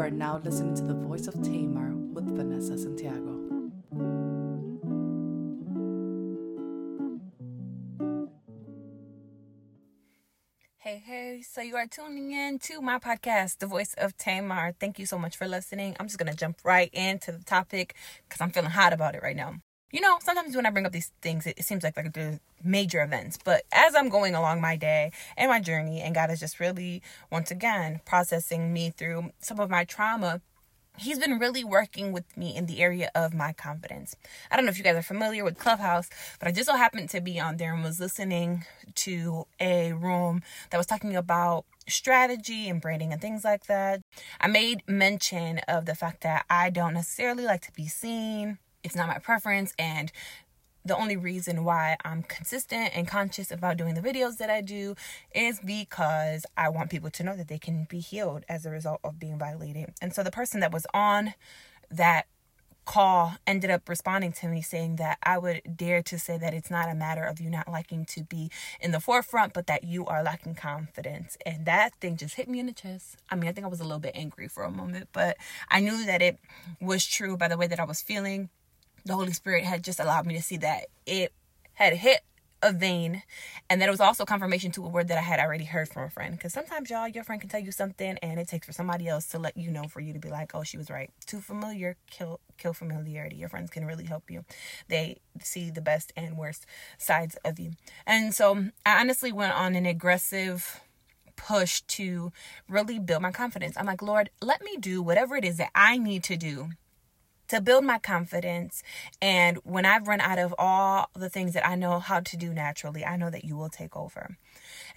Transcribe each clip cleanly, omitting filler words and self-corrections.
You are now listening to The Voice of Tamar with Vanessa Santiago. Hey, so you are tuning in to my podcast, The Voice of Tamar. Thank you so much for listening. I'm just going to jump right into the topic because I'm feeling hot about it right now. You know, sometimes when I bring up these things, it seems like there's major events. But as I'm going along my day and my journey, and God is just really, once again, processing me through some of my trauma, He's been really working with me in the area of my confidence. I don't know if you guys are familiar with Clubhouse, but I just so happened to be on there and was listening to a room that was talking about strategy and branding and things like that. I made mention of the fact that I don't necessarily like to be seen. It's not my preference. And the only reason why I'm consistent and conscious about doing the videos that I do is because I want people to know that they can be healed as a result of being violated. And so the person that was on that call ended up responding to me saying that I would dare to say that it's not a matter of you not liking to be in the forefront, but that you are lacking confidence. And that thing just hit me in the chest. I mean, I think I was a little bit angry for a moment, but I knew that it was true by the way that I was feeling. The Holy Spirit had just allowed me to see that it had hit a vein, and that it was also confirmation to a word that I had already heard from a friend. Because sometimes, y'all, your friend can tell you something, and it takes for somebody else to let you know for you to be like, oh, she was right. Too familiar, kill familiarity. Your friends can really help you. They see the best and worst sides of you. And so I honestly went on an aggressive push to really build my confidence. I'm like, Lord, let me do whatever it is that I need to do to build my confidence. And when I've run out of all the things that I know how to do naturally, I know that you will take over.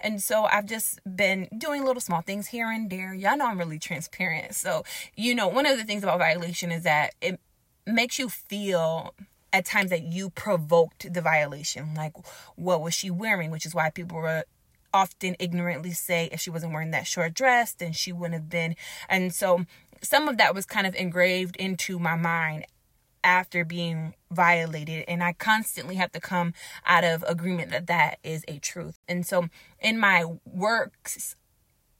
And so I've just been doing little small things here and there. Y'all know I'm really transparent. So, you know, one of the things about violation is that it makes you feel at times that you provoked the violation. Like, what was she wearing? Which is why people were often ignorantly say if she wasn't wearing that short dress, then she wouldn't have been. And so some of that was kind of engraved into my mind after being violated. And I constantly have to come out of agreement that that is a truth. And so in my works,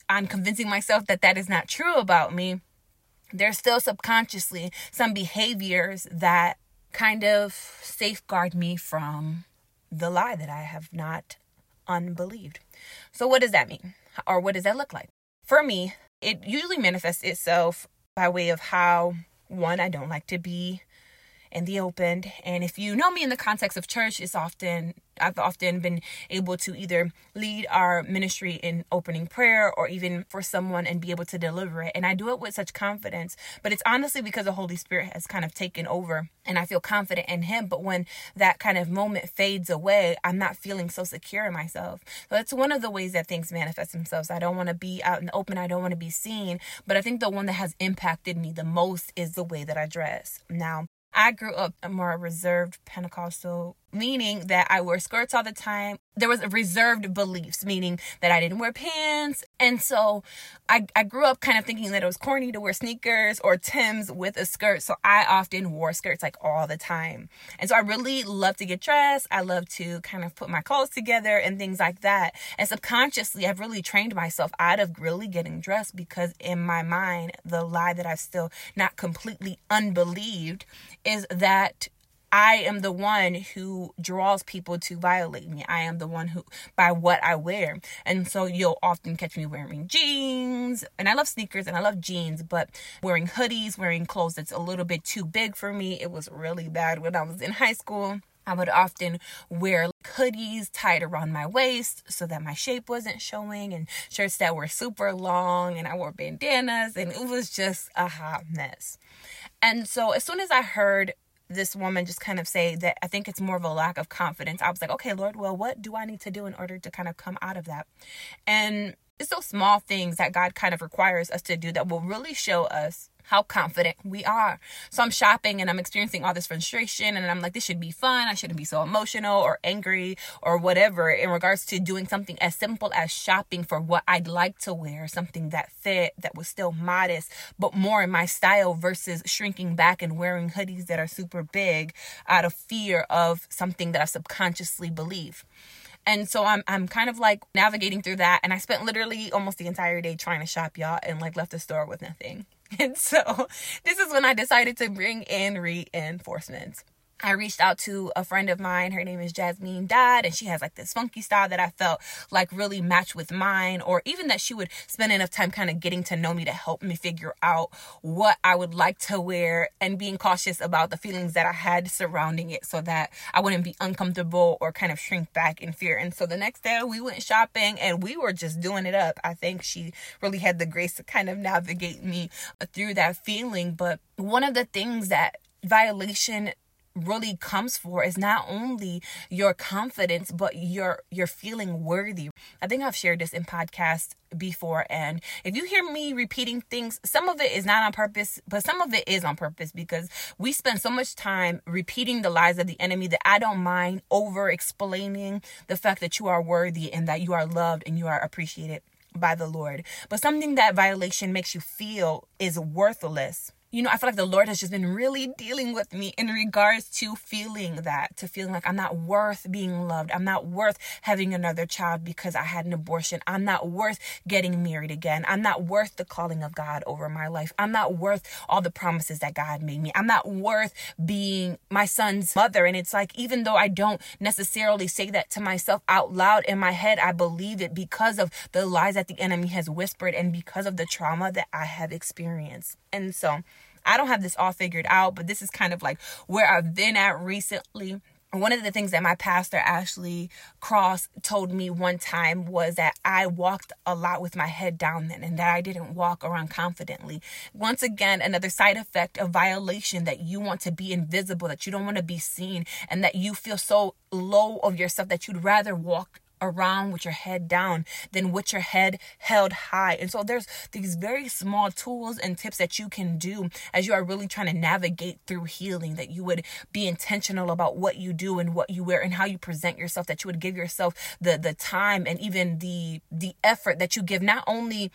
I'm convincing myself that that is not true about me. There's still subconsciously some behaviors that kind of safeguard me from the lie that I have not unbelieved. So what does that mean? Or what does that look like? For me, it usually manifests itself by way of how, one, I don't like to be in the open. And if you know me in the context of church, I've often been able to either lead our ministry in opening prayer or even for someone and be able to deliver it. And I do it with such confidence, but it's honestly because the Holy Spirit has kind of taken over and I feel confident in Him. But when that kind of moment fades away, I'm not feeling so secure in myself. So that's one of the ways that things manifest themselves. I don't want to be out in the open. I don't want to be seen. But I think the one that has impacted me the most is the way that I dress. Now, I grew up a more reserved Pentecostal, meaning that I wore skirts all the time. There was reserved beliefs, meaning that I didn't wear pants. And so I grew up kind of thinking that it was corny to wear sneakers or Tims with a skirt. So I often wore skirts like all the time. And so I really love to get dressed. I love to kind of put my clothes together and things like that. And subconsciously, I've really trained myself out of really getting dressed because in my mind, the lie that I've still not completely unbelieved is that I am the one who draws people to violate me. I am the one who, by what I wear. And so you'll often catch me wearing jeans, and I love sneakers and I love jeans, but wearing hoodies, wearing clothes that's a little bit too big for me. It was really bad when I was in high school. I would often wear hoodies tied around my waist so that my shape wasn't showing, and shirts that were super long, and I wore bandanas, and it was just a hot mess. And so as soon as I heard this woman just kind of say that I think it's more of a lack of confidence, I was like, okay, Lord, well, what do I need to do in order to kind of come out of that? And it's those small things that God kind of requires us to do that will really show us how confident we are. So I'm shopping and I'm experiencing all this frustration and I'm like, this should be fun. I shouldn't be so emotional or angry or whatever in regards to doing something as simple as shopping for what I'd like to wear, something that fit, that was still modest, but more in my style versus shrinking back and wearing hoodies that are super big out of fear of something that I subconsciously believe. And so I'm kind of like navigating through that. And I spent literally almost the entire day trying to shop, y'all, and like left the store with nothing. And so this is when I decided to bring in reinforcements. I reached out to a friend of mine. Her name is Jasmine Dodd, and she has like this funky style that I felt like really matched with mine, or even that she would spend enough time kind of getting to know me to help me figure out what I would like to wear and being cautious about the feelings that I had surrounding it so that I wouldn't be uncomfortable or kind of shrink back in fear. And so the next day we went shopping and we were just doing it up. I think she really had the grace to kind of navigate me through that feeling. But one of the things that violation really comes for is not only your confidence, but your feeling worthy. I think I've shared this in podcasts before, and if you hear me repeating things, some of it is not on purpose, but some of it is on purpose, because we spend so much time repeating the lies of the enemy that I don't mind over explaining the fact that you are worthy and that you are loved and you are appreciated by the Lord. But something that violation makes you feel is worthless. You know, I feel like the Lord has just been really dealing with me in regards to feeling that, to feeling like I'm not worth being loved. I'm not worth having another child because I had an abortion. I'm not worth getting married again. I'm not worth the calling of God over my life. I'm not worth all the promises that God made me. I'm not worth being my son's mother. And it's like, even though I don't necessarily say that to myself out loud in my head, I believe it because of the lies that the enemy has whispered and because of the trauma that I have experienced. And so I don't have this all figured out, but this is kind of like where I've been at recently. One of the things that my pastor, Ashley Cross, told me one time was that I walked a lot with my head down then, and that I didn't walk around confidently. Once again, another side effect of violation, that you want to be invisible, that you don't want to be seen, and that you feel so low of yourself that you'd rather walk around with your head down than with your head held high. And so there's these very small tools and tips that you can do as you are really trying to navigate through healing, that you would be intentional about what you do and what you wear and how you present yourself, that you would give yourself the time and even the effort that you give, not only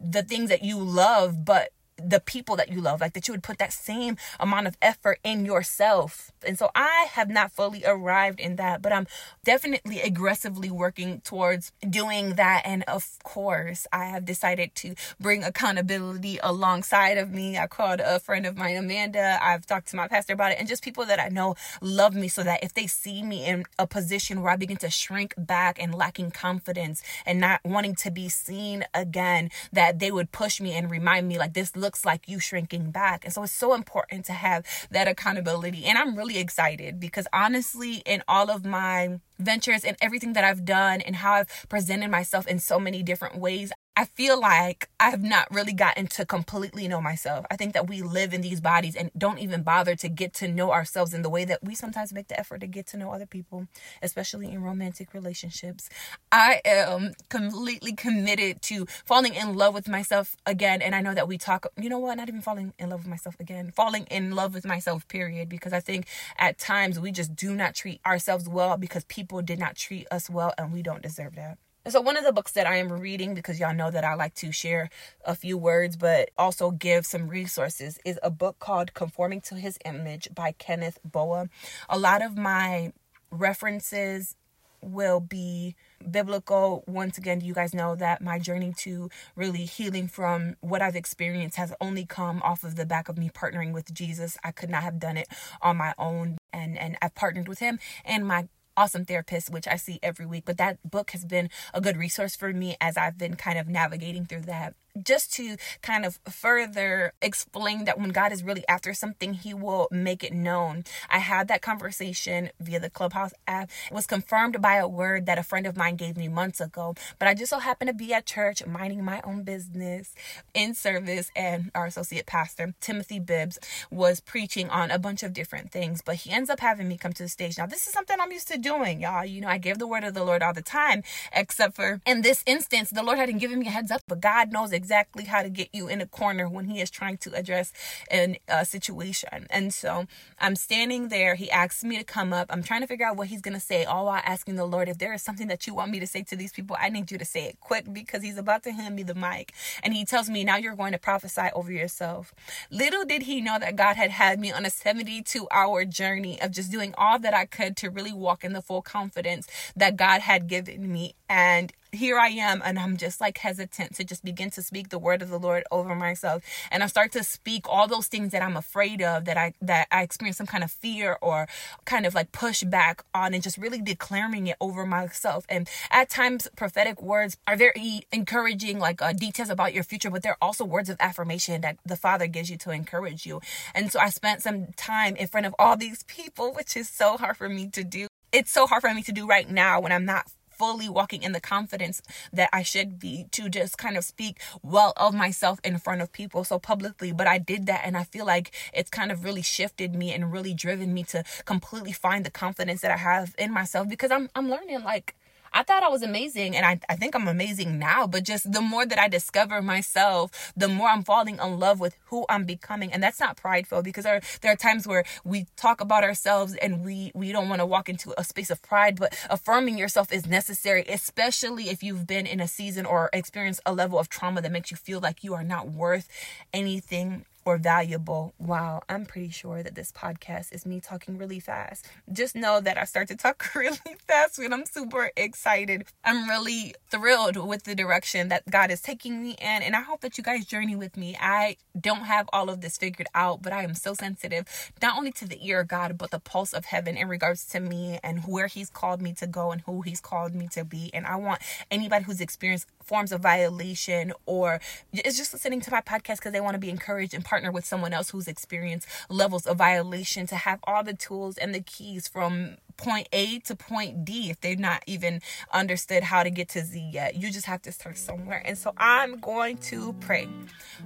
the things that you love, but the people that you love, like that you would put that same amount of effort in yourself. And so I have not fully arrived in that, but I'm definitely aggressively working towards doing that. And of course, I have decided to bring accountability alongside of me. I called a friend of mine, Amanda. I've talked to my pastor about it, and just people that I know love me, so that if they see me in a position where I begin to shrink back and lacking confidence and not wanting to be seen again, that they would push me and remind me, like, this looks like you shrinking back. And so it's so important to have that accountability. And I'm really excited because, honestly, in all of my ventures and everything that I've done and how I've presented myself in so many different ways, I feel like I have not really gotten to completely know myself. I think that we live in these bodies and don't even bother to get to know ourselves in the way that we sometimes make the effort to get to know other people, especially in romantic relationships. I am completely committed to falling in love with myself again. And I know that we talk, you know what, not even falling in love with myself again, falling in love with myself, period. Because I think at times we just do not treat ourselves well because people did not treat us well, and we don't deserve that. So one of the books that I am reading, because y'all know that I like to share a few words, but also give some resources, is a book called Conforming to His Image by Kenneth Boa. A lot of my references will be biblical. Once again, you guys know that my journey to really healing from what I've experienced has only come off of the back of me partnering with Jesus. I could not have done it on my own. And I've partnered with him and my awesome therapist, which I see every week. But that book has been a good resource for me as I've been kind of navigating through that, just to kind of further explain that when God is really after something, he will make it known. I had that conversation via the Clubhouse app. It was confirmed by a word that a friend of mine gave me months ago, but I just so happened to be at church minding my own business in service, and our associate pastor, Timothy Bibbs, was preaching on a bunch of different things, but he ends up having me come to the stage. Now, this is something I'm used to doing, y'all. You know, I give the word of the Lord all the time, except for in this instance, the Lord hadn't given me a heads up, but God knows exactly how to get you in a corner when he is trying to address a situation. And so I'm standing there. He asks me to come up. I'm trying to figure out what he's going to say, all while asking the Lord, if there is something that you want me to say to these people, I need you to say it quick, because he's about to hand me the mic. And he tells me, now you're going to prophesy over yourself. Little did he know that God had me on a 72-hour journey of just doing all that I could to really walk in the full confidence that God had given me. And here I am, and I'm just like hesitant to just begin to speak the word of the Lord over myself. And I start to speak all those things that I'm afraid of, that I experience some kind of fear or kind of like pushback on, and just really declaring it over myself. And at times prophetic words are very encouraging, like details about your future, but they're also words of affirmation that the Father gives you to encourage you. And so I spent some time in front of all these people, which is so hard for me to do. It's so hard for me to do right now when I'm not fully walking in the confidence that I should be, to just kind of speak well of myself in front of people so publicly. But I did that, and I feel like it's kind of really shifted me and really driven me to completely find the confidence that I have in myself, because I'm learning, like, I thought I was amazing, and I think I'm amazing now, but just the more that I discover myself, the more I'm falling in love with who I'm becoming. And that's not prideful, because there are times where we talk about ourselves and we don't want to walk into a space of pride, but affirming yourself is necessary, especially if you've been in a season or experienced a level of trauma that makes you feel like you are not worth anything or valuable. Wow, I'm pretty sure that this podcast is me talking really fast. Just know that I start to talk really fast when I'm super excited. I'm really thrilled with the direction that God is taking me in, and I hope that you guys journey with me. I don't have all of this figured out, but I am so sensitive, not only to the ear of God, but the pulse of heaven in regards to me and where He's called me to go and who He's called me to be. And I want anybody who's experienced forms of violation or is just listening to my podcast because they want to be encouraged and partner with someone else who's experienced levels of violation to have all the tools and the keys from point A to point D if they've not even understood how to get to Z yet. You just have to start somewhere. And so I'm going to pray.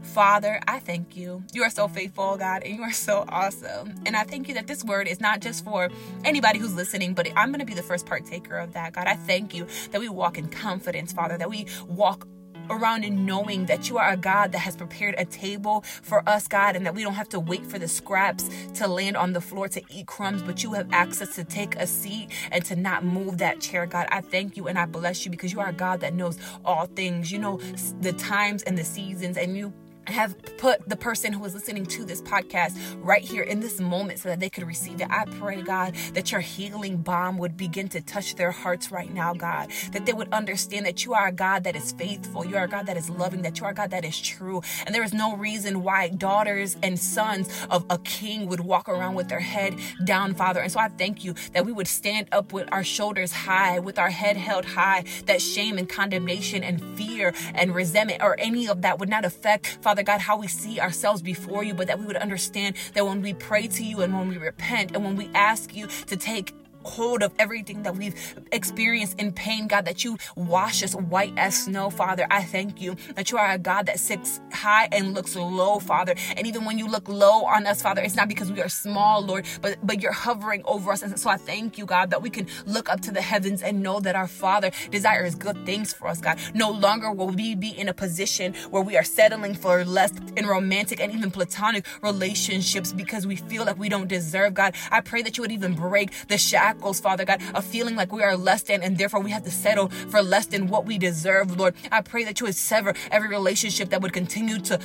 Father, I thank you. You are so faithful, God, and you are so awesome. And I thank you that this word is not just for anybody who's listening, but I'm going to be the first partaker of that, God. I thank you that we walk in confidence, Father, that we walk around and knowing that you are a God that has prepared a table for us, God, and that we don't have to wait for the scraps to land on the floor to eat crumbs, but you have access to take a seat and to not move that chair, God. I thank you and I bless you because you are a God that knows all things. You know the times and the seasons, and you have put the person who is listening to this podcast right here in this moment so that they could receive it. I pray, God, that your healing balm would begin to touch their hearts right now, God, that they would understand that you are a God that is faithful, you are a God that is loving, that you are a God that is true, and there is no reason why daughters and sons of a king would walk around with their head down, Father. And so I thank you that we would stand up with our shoulders high, with our head held high, that shame and condemnation and fear and resentment or any of that would not affect, Father God, how we see ourselves before you, but that we would understand that when we pray to you and when we repent and when we ask you to take hold of everything that we've experienced in pain, God, that you wash us white as snow, Father. I thank you that you are a God that sits high and looks low, Father. And even when you look low on us, Father, it's not because we are small, Lord, but you're hovering over us. And so I thank you, God, that we can look up to the heavens and know that our Father desires good things for us, God. No longer will we be in a position where we are settling for less in romantic and even platonic relationships because we feel like we don't deserve, God. I pray that you would even break the shackles, Father God, of feeling like we are less than and therefore we have to settle for less than what we deserve, Lord. I pray that you would sever every relationship that would continue to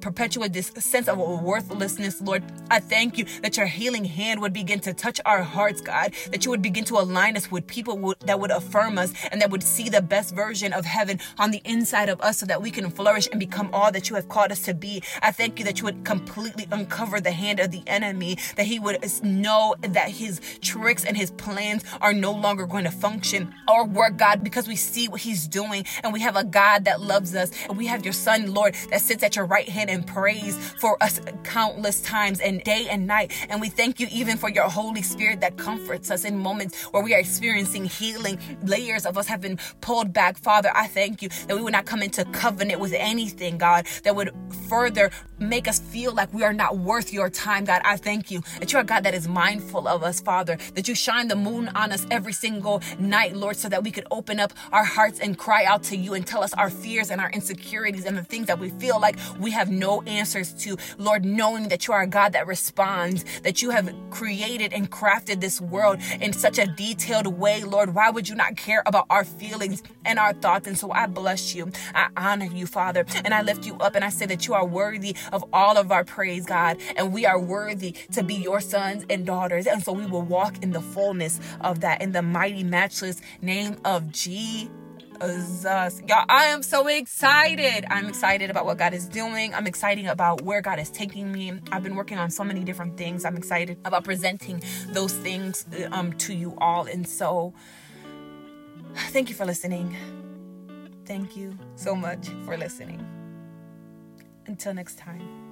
perpetuate this sense of worthlessness, Lord. I thank you that your healing hand would begin to touch our hearts, God, that you would begin to align us with people that would affirm us and that would see the best version of heaven on the inside of us so that we can flourish and become all that you have called us to be. I thank you that you would completely uncover the hand of the enemy, that he would know that his tricks and his plans are no longer going to function or work, God, because we see what he's doing and we have a God that loves us and we have your son, Lord, that sits at your right hand and prays for us countless times and day and night. And we thank you even for your Holy Spirit that comforts us in moments where we are experiencing healing. Layers of us have been pulled back, Father. I thank you that we would not come into covenant with anything, God, that would further make us feel like we are not worth your time, God. I thank you that you're a God that is mindful of us, Father, that you shine the moon on us every single night, Lord, so that we could open up our hearts and cry out to you and tell us our fears and our insecurities and the things that we feel like we have no answers to, Lord, knowing that you are a God that responds, that you have created and crafted this world in such a detailed way, Lord. Why would you not care about our feelings and our thoughts? And so I bless you. I honor you, Father, and I lift you up and I say that you are worthy of all of our praise, God, and we are worthy to be your sons and daughters. And so we will walk in the full wholeness of that in the mighty, matchless name of Jesus. Y'all, I am so excited. I'm excited about what God is doing. I'm excited about where God is taking me. I've been working on so many different things. I'm excited about presenting those things to you all. And so thank you for listening. Thank you so much for listening. Until next time.